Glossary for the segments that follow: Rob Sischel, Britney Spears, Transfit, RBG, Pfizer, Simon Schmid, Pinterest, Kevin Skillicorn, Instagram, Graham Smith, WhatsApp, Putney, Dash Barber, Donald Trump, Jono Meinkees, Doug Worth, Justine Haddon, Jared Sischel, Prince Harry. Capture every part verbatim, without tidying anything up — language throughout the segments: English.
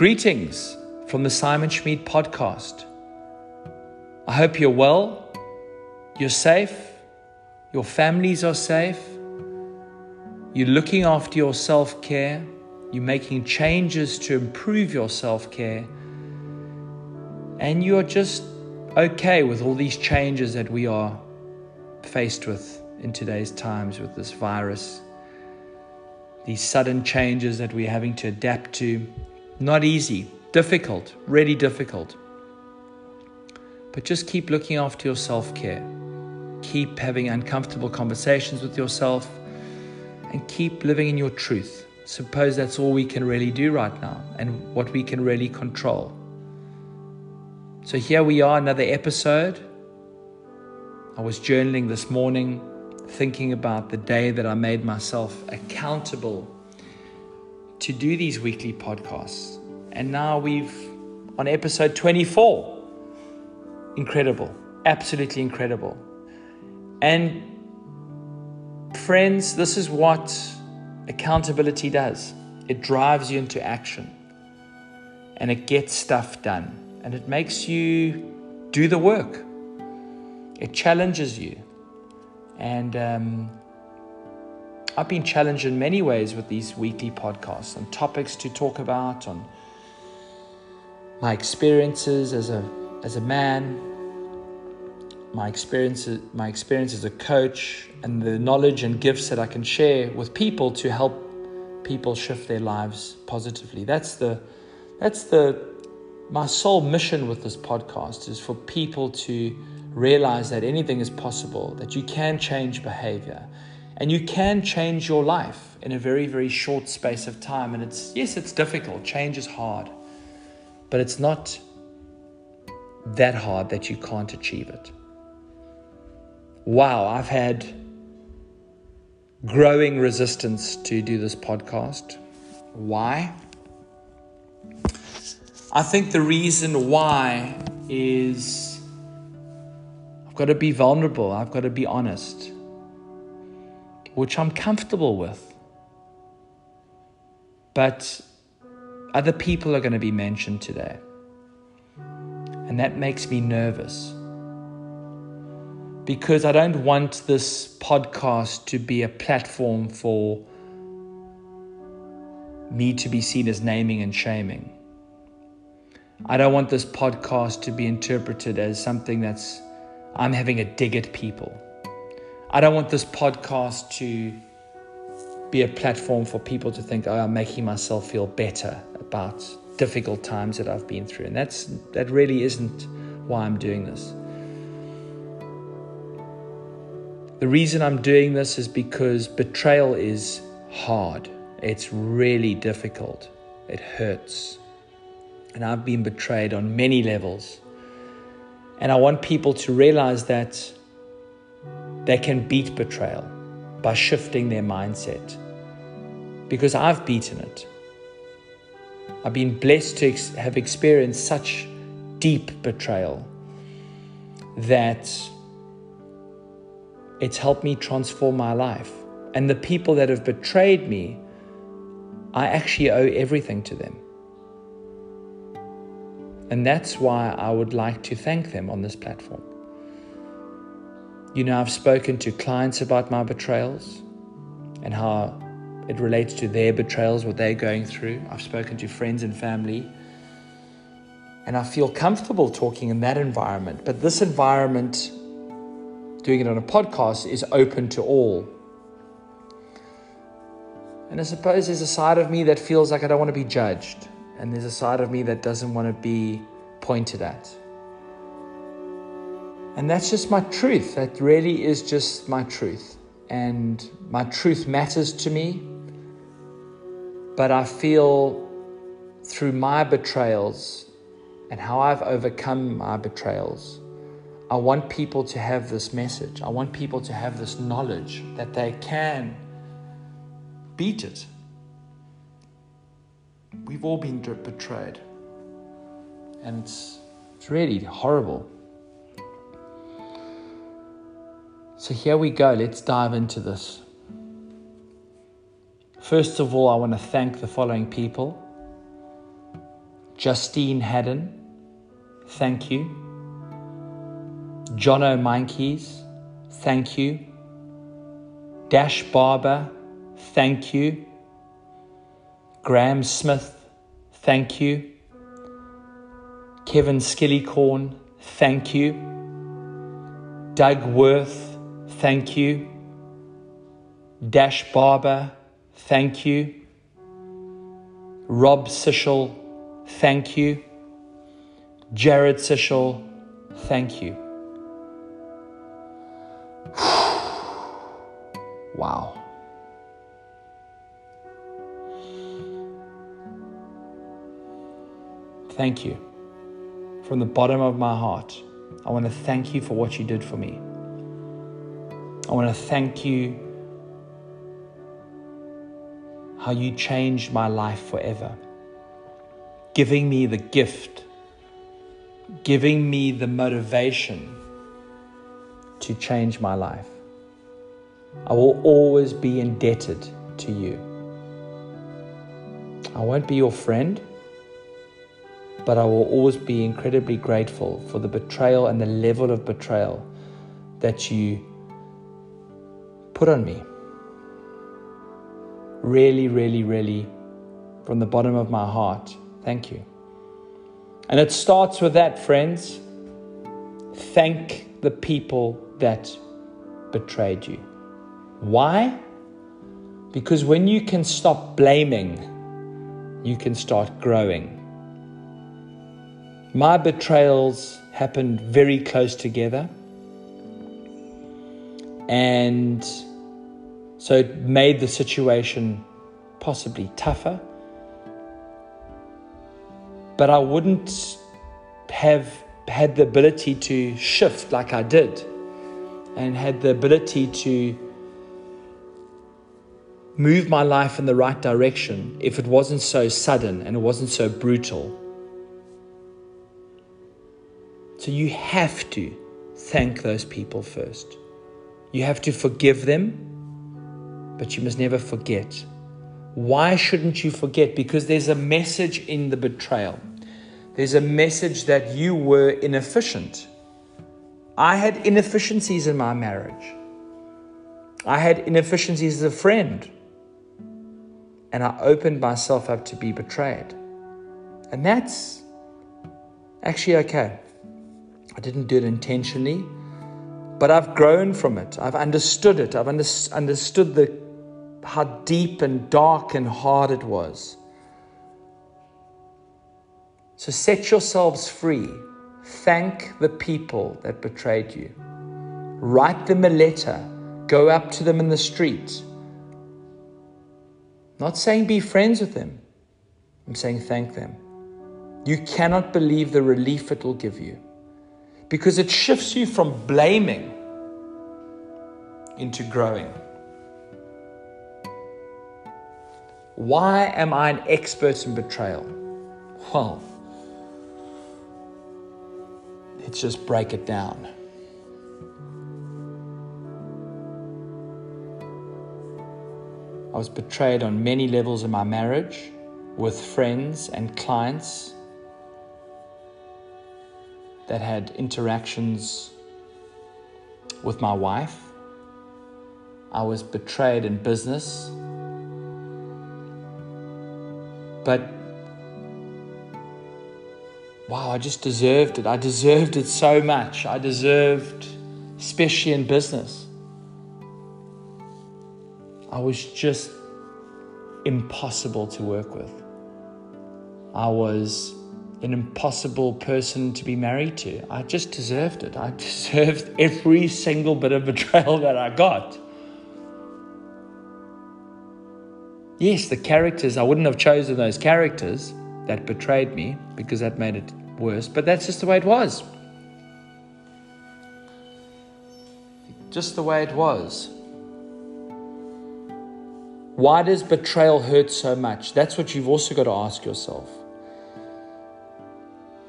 Greetings from the Simon Schmid podcast. I hope you're well, you're safe, your families are safe, you're looking after your self-care, you're making changes to improve your self-care, and you're just okay with all these changes that we are faced with in today's times with this virus. These sudden changes that we're having to adapt to. Not easy, difficult, really difficult. But just keep looking after your self-care. Keep having uncomfortable conversations with yourself and keep living in your truth. Suppose that's all we can really do right now and what we can really control. So here we are, another episode. I was journaling this morning, thinking about the day that I made myself accountable to do these weekly podcasts. And now we've on episode twenty-four. Incredible, absolutely incredible. And friends, this is what accountability does. It drives you into action and it gets stuff done and it makes you do the work. It challenges you. And um, I've been challenged in many ways with these weekly podcasts on topics to talk about, on my experiences as a as a man, my experiences, my experience as a coach, and the knowledge and gifts that I can share with people to help people shift their lives positively. That's the that's the my sole mission with this podcast is for people to realize that anything is possible, that you can change behavior and you can change your life in a very, very short space of time. And it's, yes, it's difficult. Change is hard, but it's not that hard that you can't achieve it. Wow. I've had growing resistance to do this podcast. Why? I think the reason why is got to be vulnerable. I've got to be honest, which I'm comfortable with. But other people are going to be mentioned today. And that makes me nervous because I don't want this podcast to be a platform for me to be seen as naming and shaming. I don't want this podcast to be interpreted as something that's I'm having a dig at people. I don't want this podcast to be a platform for people to think, oh, I'm making myself feel better about difficult times that I've been through. And that's that really isn't why I'm doing this. The reason I'm doing this is because betrayal is hard. It's really difficult. It hurts. And I've been betrayed on many levels. And I want people to realize that they can beat betrayal by shifting their mindset. Because I've beaten it. I've been blessed to ex- have experienced such deep betrayal that it's helped me transform my life. And the people that have betrayed me, I actually owe everything to them. And that's why I would like to thank them on this platform. You know, I've spoken to clients about my betrayals and how it relates to their betrayals, what they're going through. I've spoken to friends and family. And I feel comfortable talking in that environment. But this environment, doing it on a podcast, is open to all. And I suppose there's a side of me that feels like I don't want to be judged. And there's a side of me that doesn't want to be pointed at. And that's just my truth. That really is just my truth. And my truth matters to me. But I feel through my betrayals and how I've overcome my betrayals, I want people to have this message. I want people to have this knowledge that they can beat it. We've all been betrayed, and it's, it's really horrible. So here we go. Let's dive into this. First of all, I want to thank the following people. Justine Haddon, thank you. Jono Meinkees, thank you. Dash Barber, thank you. Graham Smith, thank you. Kevin Skillicorn, thank you. Doug Worth, thank you. Dash Barber, thank you. Rob Sischel, thank you. Jared Sischel, thank you. Wow. Thank you. From the bottom of my heart, I want to thank you for what you did for me. I want to thank you how you changed my life forever, giving me the gift, giving me the motivation to change my life. I will always be indebted to you. I won't be your friend, but I will always be incredibly grateful for the betrayal and the level of betrayal that you put on me. Really, really, really, from the bottom of my heart, thank you. And it starts with that, friends. Thank the people that betrayed you. Why? Because when you can stop blaming, you can start growing. My betrayals happened very close together, and so it made the situation possibly tougher. But I wouldn't have had the ability to shift like I did, and had the ability to move my life in the right direction if it wasn't so sudden and it wasn't so brutal. So you have to thank those people first. You have to forgive them. But you must never forget. Why shouldn't you forget? Because there's a message in the betrayal. There's a message that you were inefficient. I had inefficiencies in my marriage. I had inefficiencies as a friend. And I opened myself up to be betrayed. And that's actually okay. I didn't do it intentionally, but I've grown from it. I've understood it. I've under- understood the how deep and dark and hard it was. So set yourselves free. Thank the people that betrayed you. Write them a letter. Go up to them in the street. Not saying be friends with them. I'm saying thank them. You cannot believe the relief it will give you, because it shifts you from blaming into growing. Why am I an expert in betrayal? Well, let's just break it down. I was betrayed on many levels in my marriage, with friends and clients that had interactions with my wife. I was betrayed in business. But wow, I just deserved it. I deserved it so much. I deserved, especially in business. I was just impossible to work with. I was an impossible person to be married to. I just deserved it. I deserved every single bit of betrayal that I got. Yes, the characters, I wouldn't have chosen those characters that betrayed me, because that made it worse, but that's just the way it was. Just the way it was. Why does betrayal hurt so much? That's what you've also got to ask yourself.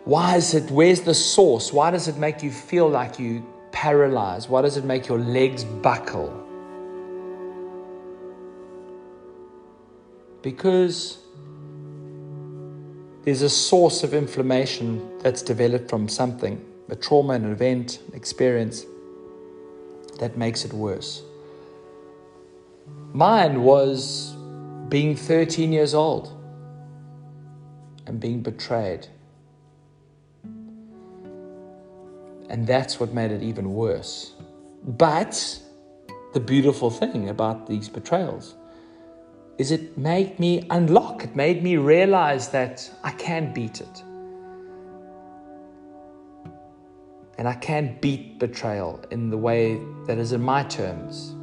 Why is it, where's the source? Why does it make you feel like you paralyzed? Why does it make your legs buckle? Because There's a source of inflammation that's developed from something, a trauma, an event, an experience, that makes it worse. Mine was being thirteen years old and being betrayed. And that's what made it even worse. But the beautiful thing about these betrayals is it made me unlock. It made me realize that I can beat it. And I can beat betrayal in the way that is in my terms.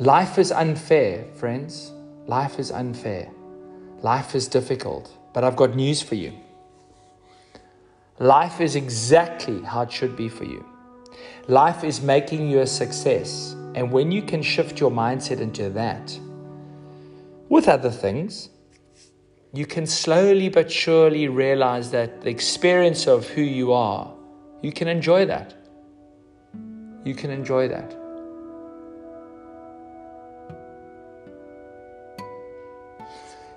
Life is unfair, friends. Life is unfair. Life is difficult. But I've got news for you. Life is exactly how it should be for you. Life is making you a success. And when you can shift your mindset into that, with other things, you can slowly but surely realize that the experience of who you are, you can enjoy that. You can enjoy that.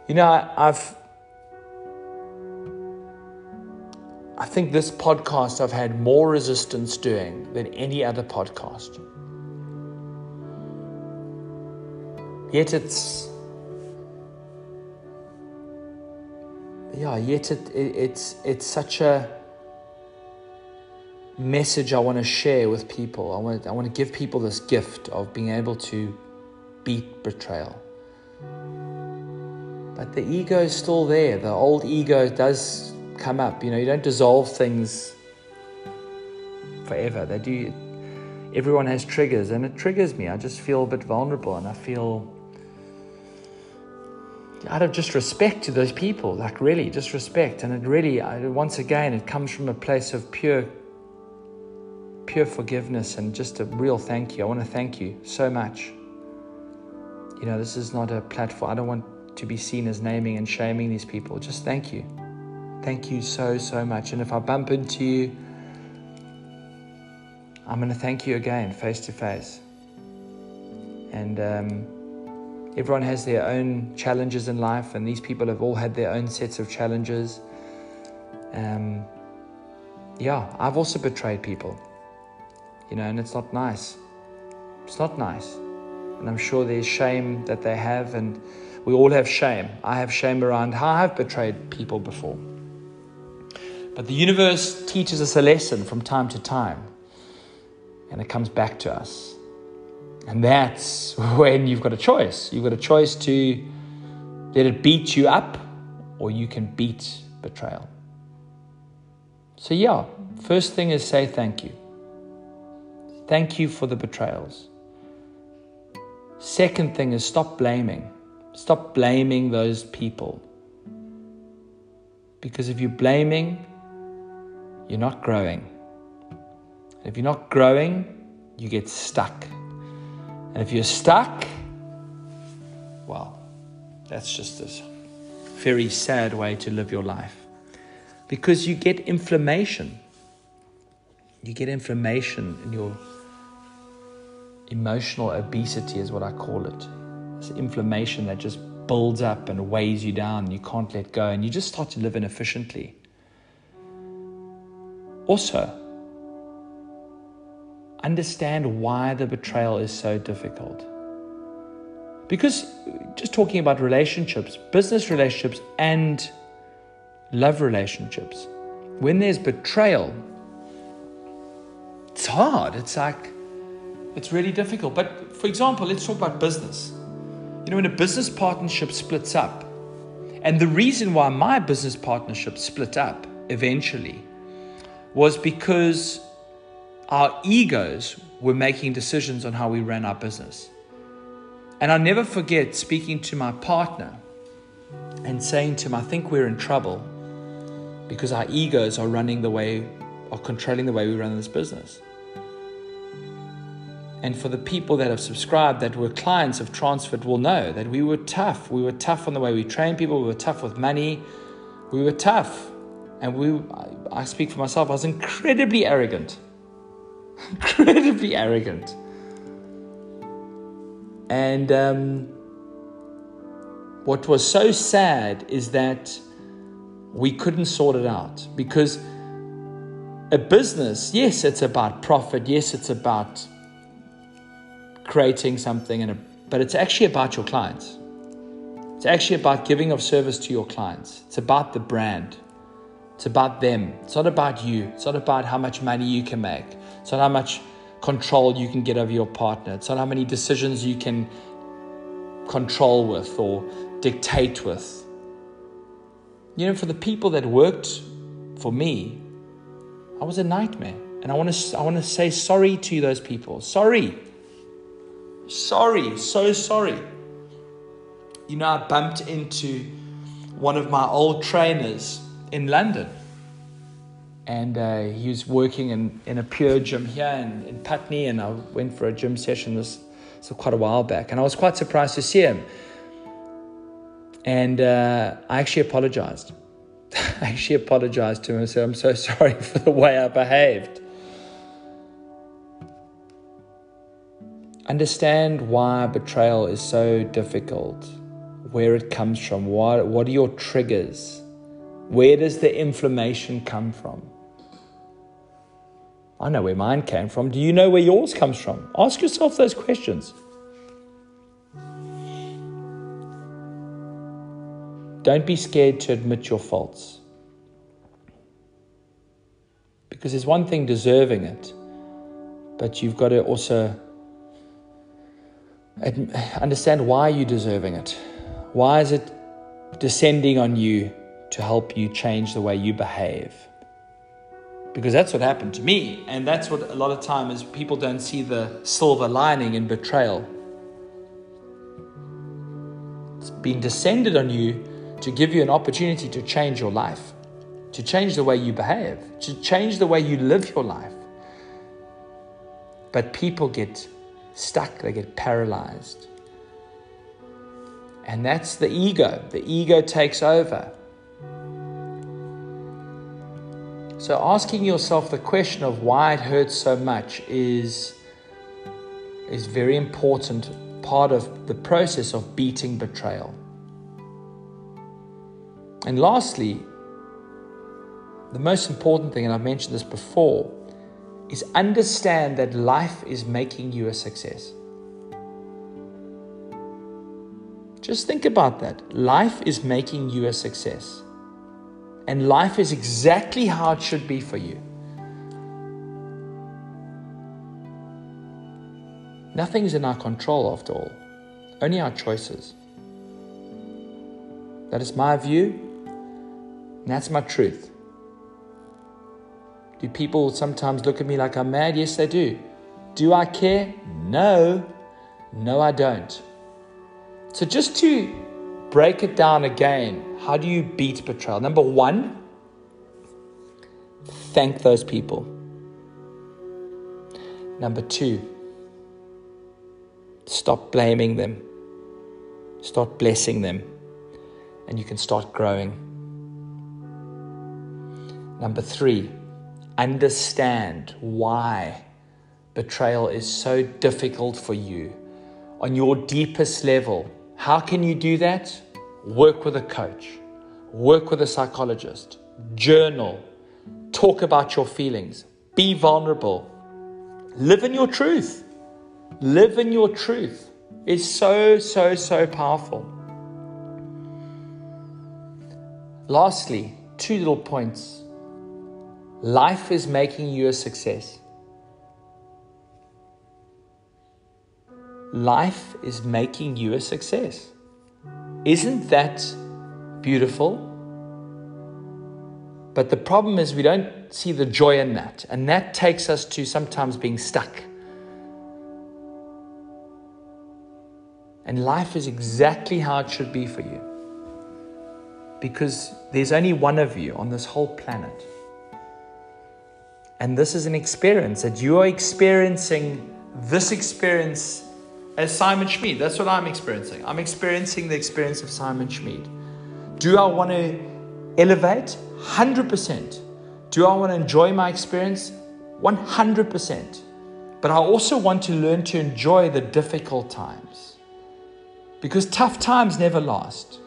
You know, I, I've, I think this podcast I've had more resistance doing than any other podcast. Yet it's, yeah, yet it, it, it's, it's such a message I want to share with people. I want, I want to give people this gift of being able to beat betrayal. But the ego is still there. The old ego does come up. You know, you don't dissolve things forever. They do. Everyone has triggers, and it triggers me. I just feel a bit vulnerable, and I feel out of just respect to those people, like really just respect. And it really, I, once again, it comes from a place of pure, pure forgiveness and just a real thank you. I want to thank you so much. You know, this is not a platform. I don't want to be seen as naming and shaming these people. Just thank you. Thank you so, so much. And if I bump into you, I'm going to thank you again, face to face. And um everyone has their own challenges in life, and these people have all had their own sets of challenges. Um, yeah, I've also betrayed people, you know, and it's not nice. It's not nice. And I'm sure there's shame that they have, and we all have shame. I have shame around how I've betrayed people before. But the universe teaches us a lesson from time to time, and it comes back to us. And that's when you've got a choice. You've got a choice to let it beat you up, or you can beat betrayal. So yeah, first thing is say thank you. Thank you for the betrayals. Second thing is stop blaming. Stop blaming those people. Because if you're blaming, you're not growing. If you're not growing, you get stuck. And if you're stuck, well, that's just a very sad way to live your life. Because you get inflammation. You get inflammation in your emotional obesity is what I call it. It's inflammation that just builds up and weighs you down. And you can't let go, and you just start to live inefficiently. Also, understand why the betrayal is so difficult. Because just talking about relationships, business relationships and love relationships, when there's betrayal, it's hard. It's like, it's really difficult. But for example, let's talk about business. You know, when a business partnership splits up, and the reason why my business partnership split up eventually was because our egos were making decisions on how we ran our business. And I'll never forget speaking to my partner and saying to him, I think we're in trouble because our egos are running the way, are controlling the way we run this business. And for the people that have subscribed, that were clients of Transfit, will know that we were tough. We were tough on the way we trained people. We were tough with money. We were tough. And we, I speak for myself, I was incredibly arrogant. Incredibly arrogant. And um, what was so sad is that we couldn't sort it out, because a business, yes, it's about profit. Yes, it's about creating something, and but it's actually about your clients. It's actually about giving of service to your clients. It's about the brand. It's about them. It's not about you. It's not about how much money you can make. It's not how much control you can get over your partner. It's not how many decisions you can control with or dictate with. You know, for the people that worked for me, I was a nightmare. And I want to I want to say sorry to those people. Sorry. Sorry. So sorry. You know, I bumped into one of my old trainers in London. And uh, he was working in, in a pure gym here in, in Putney. And I went for a gym session this so quite a while back. And I was quite surprised to see him. And uh, I actually apologized. I actually apologized to him and said, I'm so sorry for the way I behaved. Understand why betrayal is so difficult, where it comes from, what, what are your triggers? Where does the inflammation come from? I know where mine came from. Do you know where yours comes from? Ask yourself those questions. Don't be scared to admit your faults. Because there's one thing deserving it, but you've got to also understand why you're deserving it. Why is it descending on you to help you change the way you behave? Because that's what happened to me. And that's what a lot of time is, people don't see the silver lining in betrayal. It's been descended on you to give you an opportunity to change your life, to change the way you behave, to change the way you live your life. But people get stuck, they get paralyzed. And that's the ego. The ego takes over. So asking yourself the question of why it hurts so much is, is very important part of the process of beating betrayal. And lastly, the most important thing, and I've mentioned this before, is understand that life is making you a success. Just think about that. Life is making you a success. And life is exactly how it should be for you. Nothing's in our control after all, only our choices. That is my view, and that's my truth. Do people sometimes look at me like I'm mad? Yes, they do. Do I care? No. No, I don't. So just to break it down again, how do you beat betrayal? Number one, thank those people. Number two, stop blaming them. Start blessing them. And you can start growing. Number three, understand why betrayal is so difficult for you on your deepest level. How can you do that? Work with a coach, work with a psychologist, journal, talk about your feelings, be vulnerable, live in your truth. Live in your truth is so, so, so powerful. Lastly, two little points. Life is making you a success. Life is making you a success. Isn't that beautiful? But the problem is we don't see the joy in that. And that takes us to sometimes being stuck. And life is exactly how it should be for you. Because there's only one of you on this whole planet. And this is an experience that you are experiencing. This experience as Simon Schmid, that's what I'm experiencing. I'm experiencing the experience of Simon Schmid. Do I want to elevate? one hundred percent. Do I want to enjoy my experience? one hundred percent. But I also want to learn to enjoy the difficult times. Because tough times never last.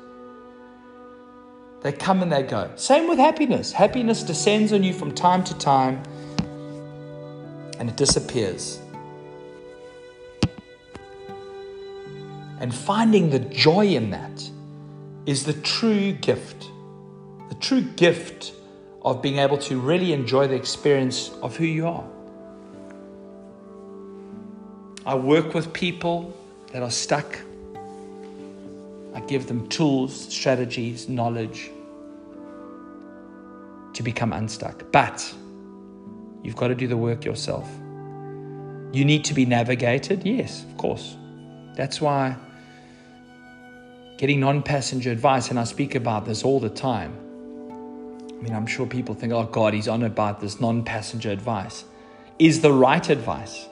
They come and they go. Same with happiness. Happiness descends on you from time to time and it disappears. And finding the joy in that is the true gift. The true gift of being able to really enjoy the experience of who you are. I work with people that are stuck. I give them tools, strategies, knowledge to become unstuck. But you've got to do the work yourself. You need to be navigated, yes, of course. That's why getting non-passenger advice, and I speak about this all the time. I mean, I'm sure people think, oh God, he's on about this non-passenger advice. Is the right advice.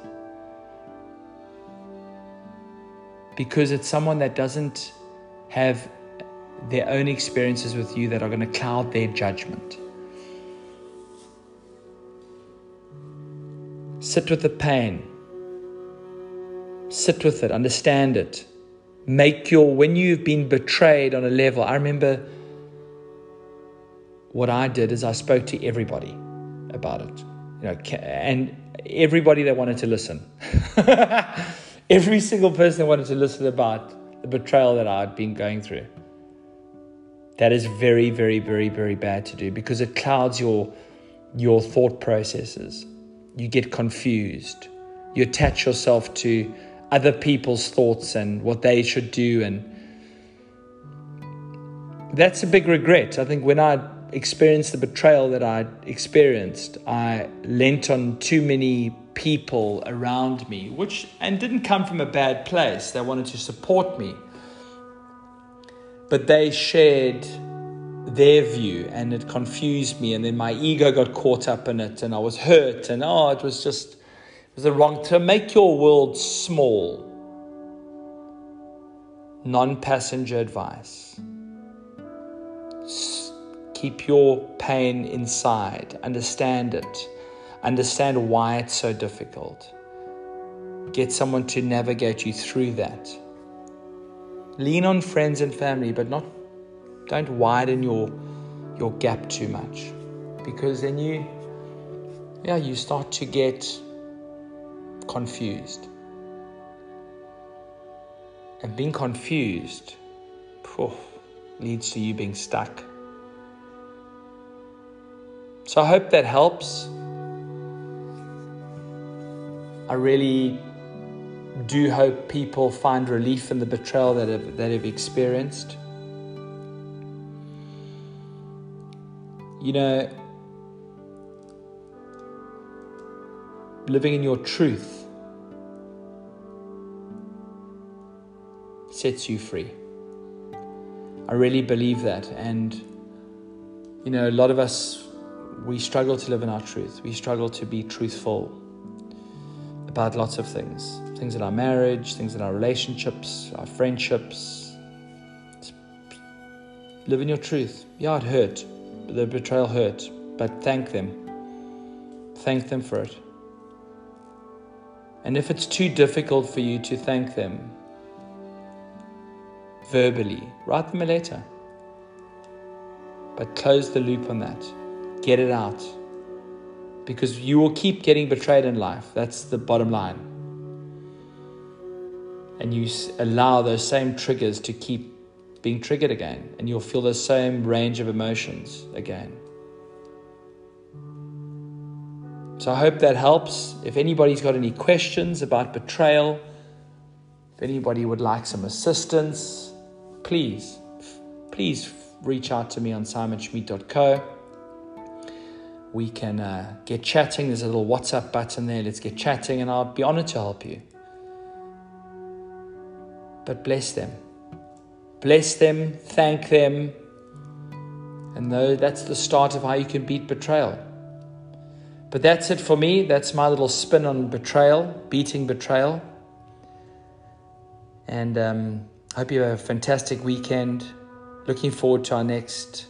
Because it's someone that doesn't have their own experiences with you that are going to cloud their judgment. Sit with the pain. Sit with it. Understand it. Make your, when you've been betrayed on a level, I remember what I did is I spoke to everybody about it. You know, and everybody that wanted to listen. Every single person that wanted to listen about the betrayal that I'd been going through. That is very, very, very, very bad to do because it clouds your, your thought processes. You get confused. You attach yourself to other people's thoughts and what they should do. And that's a big regret. I think when I experienced the betrayal that I experienced, I lent on too many people around me, which and didn't come from a bad place. They wanted to support me, but they shared their view and it confused me, and then my ego got caught up in it and I was hurt, and oh it was just it was the wrong to make your world small. Non-passenger advice. Keep your pain inside. Understand it. Understand why it's so difficult. Get someone to navigate you through that. Lean on friends and family, but not don't widen your your gap too much, because then you yeah you start to get confused, and being confused phew, leads to you being stuck. So I hope that helps. I really do hope people find relief in the betrayal that have, that have experienced. You know, living in your truth sets you free. I really believe that. And, you know, a lot of us, we struggle to live in our truth. We struggle to be truthful about lots of things, things in our marriage, things in our relationships, our friendships. Live in your truth. Yeah, it hurt. The betrayal hurt, but thank them. Thank them for it. And if it's too difficult for you to thank them verbally, write them a letter. But close the loop on that. Get it out. Because you will keep getting betrayed in life. That's the bottom line. And you allow those same triggers to keep being triggered again. And you'll feel the same range of emotions again. So I hope that helps. If anybody's got any questions about betrayal, if anybody would like some assistance, please, please reach out to me on simon schmid dot co. We can uh, get chatting. There's a little WhatsApp button there. Let's get chatting, and I'll be honored to help you. But bless them. Bless them. Thank them. And though that's the start of how you can beat betrayal. But that's it for me. That's my little spin on betrayal, beating betrayal. And I um, hope you have a fantastic weekend. Looking forward to our next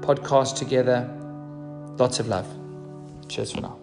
podcast together. Lots of love. Cheers for now.